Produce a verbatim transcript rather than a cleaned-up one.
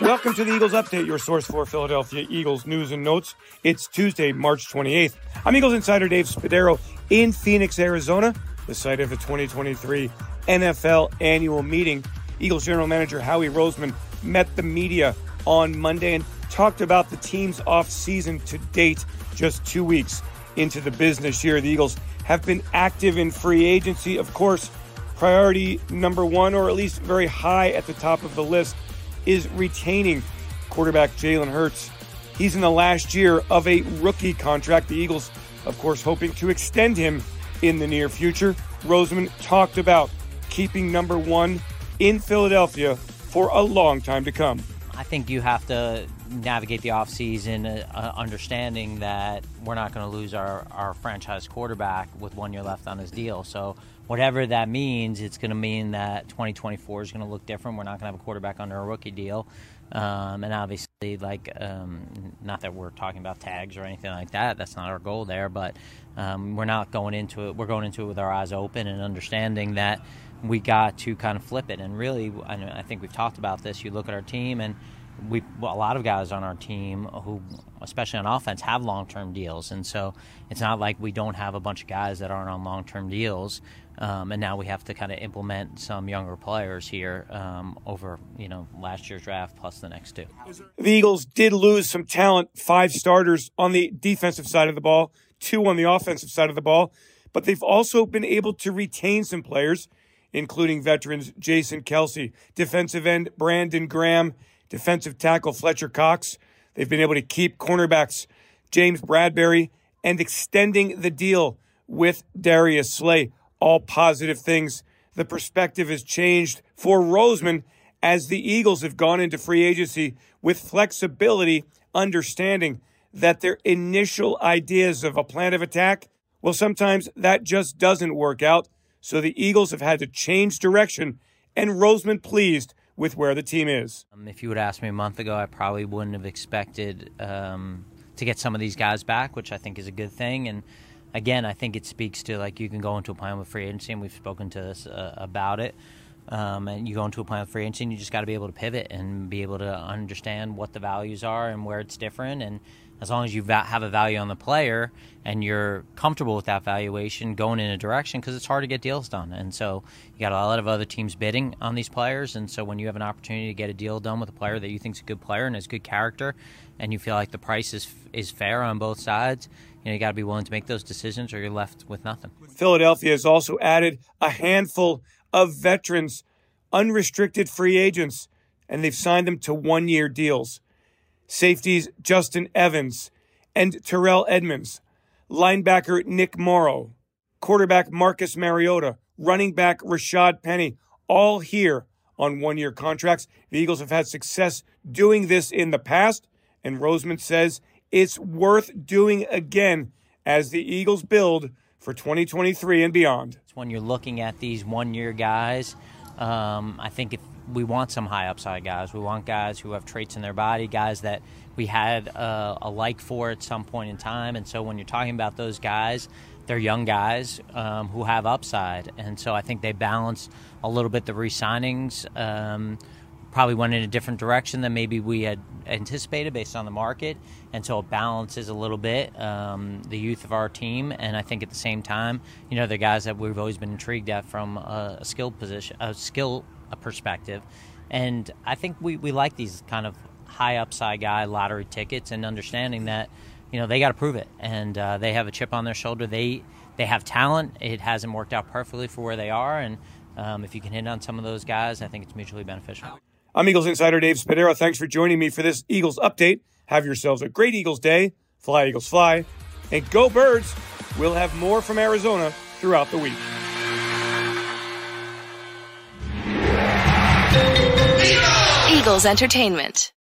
Welcome to the Eagles Update, your source for Philadelphia Eagles news and notes. It's Tuesday, March twenty-eighth. I'm Eagles insider Dave Spadaro in Phoenix, Arizona, the site of the twenty twenty-three N F L annual meeting. Eagles general manager Howie Roseman met the media on Monday and talked about the team's offseason to date. Just two weeks into the business year, the Eagles have been active in free agency. Of course, priority number one, or at least very high at the top of the list, is retaining quarterback Jalen Hurts. He's in the last year of a rookie contract. The Eagles, of course, hoping to extend him in the near future. Roseman talked about keeping number one in Philadelphia for a long time to come. I think you have to navigate the offseason uh, understanding that we're not going to lose our, our franchise quarterback with one year left on his deal. So whatever that means, it's going to mean that twenty twenty-four is going to look different. We're not going to have a quarterback under a rookie deal. Um, and obviously, like, um, not that we're talking about tags or anything like that. That's not our goal there. But um, we're not going into it. We're going into it with our eyes open and understanding that we got to kind of flip it. And really, I think we've talked about this. You look at our team and we well, a lot of guys on our team who, especially on offense, have long-term deals. And so it's not like we don't have a bunch of guys that aren't on long-term deals. Um, and now we have to kind of implement some younger players here um, over, you know, last year's draft plus the next two. The Eagles did lose some talent, five starters on the defensive side of the ball, two on the offensive side of the ball. But they've also been able to retain some players, including veterans Jason Kelsey, defensive end Brandon Graham, defensive tackle Fletcher Cox. They've been able to keep cornerbacks James Bradbury and extending the deal with Darius Slay. All positive things. The perspective has changed for Roseman as the Eagles have gone into free agency with flexibility, understanding that their initial ideas of a plan of attack, well, sometimes that just doesn't work out. So the Eagles have had to change direction, and Roseman pleased with where the team is. Um, if you would ask me a month ago, I probably wouldn't have expected um, to get some of these guys back, which I think is a good thing. And again, I think it speaks to, like, you can go into a plan with free agency, and we've spoken to this uh, about it. Um, and you go into a plan with free agency, and you just got to be able to pivot and be able to understand what the values are and where it's different. And as long as you have a value on the player and you're comfortable with that valuation going in a direction, because it's hard to get deals done. And so you got a lot of other teams bidding on these players. And so when you have an opportunity to get a deal done with a player that you think is a good player and has good character, and you feel like the price is is fair on both sides, you know, you got to be willing to make those decisions or you're left with nothing. Philadelphia has also added a handful of veterans, unrestricted free agents, and they've signed them to one-year deals. Safeties Justin Evans and Terrell Edmonds, linebacker Nick Morrow, quarterback Marcus Mariota, running back Rashad Penny, all here on one-year contracts. The Eagles have had success doing this in the past, and Roseman says it's worth doing again as the Eagles build for twenty twenty-three and beyond. When you're looking at these one-year guys, um, I think if we want some high upside guys. We want guys who have traits in their body, guys that we had uh, a like for at some point in time. And so when you're talking about those guys, they're young guys um, who have upside. And so I think they balanced a little bit the re-signings, um, probably went in a different direction than maybe we had anticipated based on the market. And so it balances a little bit um, the youth of our team. And I think at the same time, you know, they're guys that we've always been intrigued at from a, a skill position, a skill a perspective. And I think we, we like these kind of high upside guy lottery tickets and understanding that, you know, they got to prove it. And uh, they have a chip on their shoulder. They they have talent. It hasn't worked out perfectly for where they are. And um, if you can hit on some of those guys, I think it's mutually beneficial. I'm Eagles insider Dave Spadaro. Thanks for joining me for this Eagles update. Have yourselves a great Eagles day. Fly, Eagles, fly. And go Birds. We'll have more from Arizona throughout the week. Eagles Entertainment.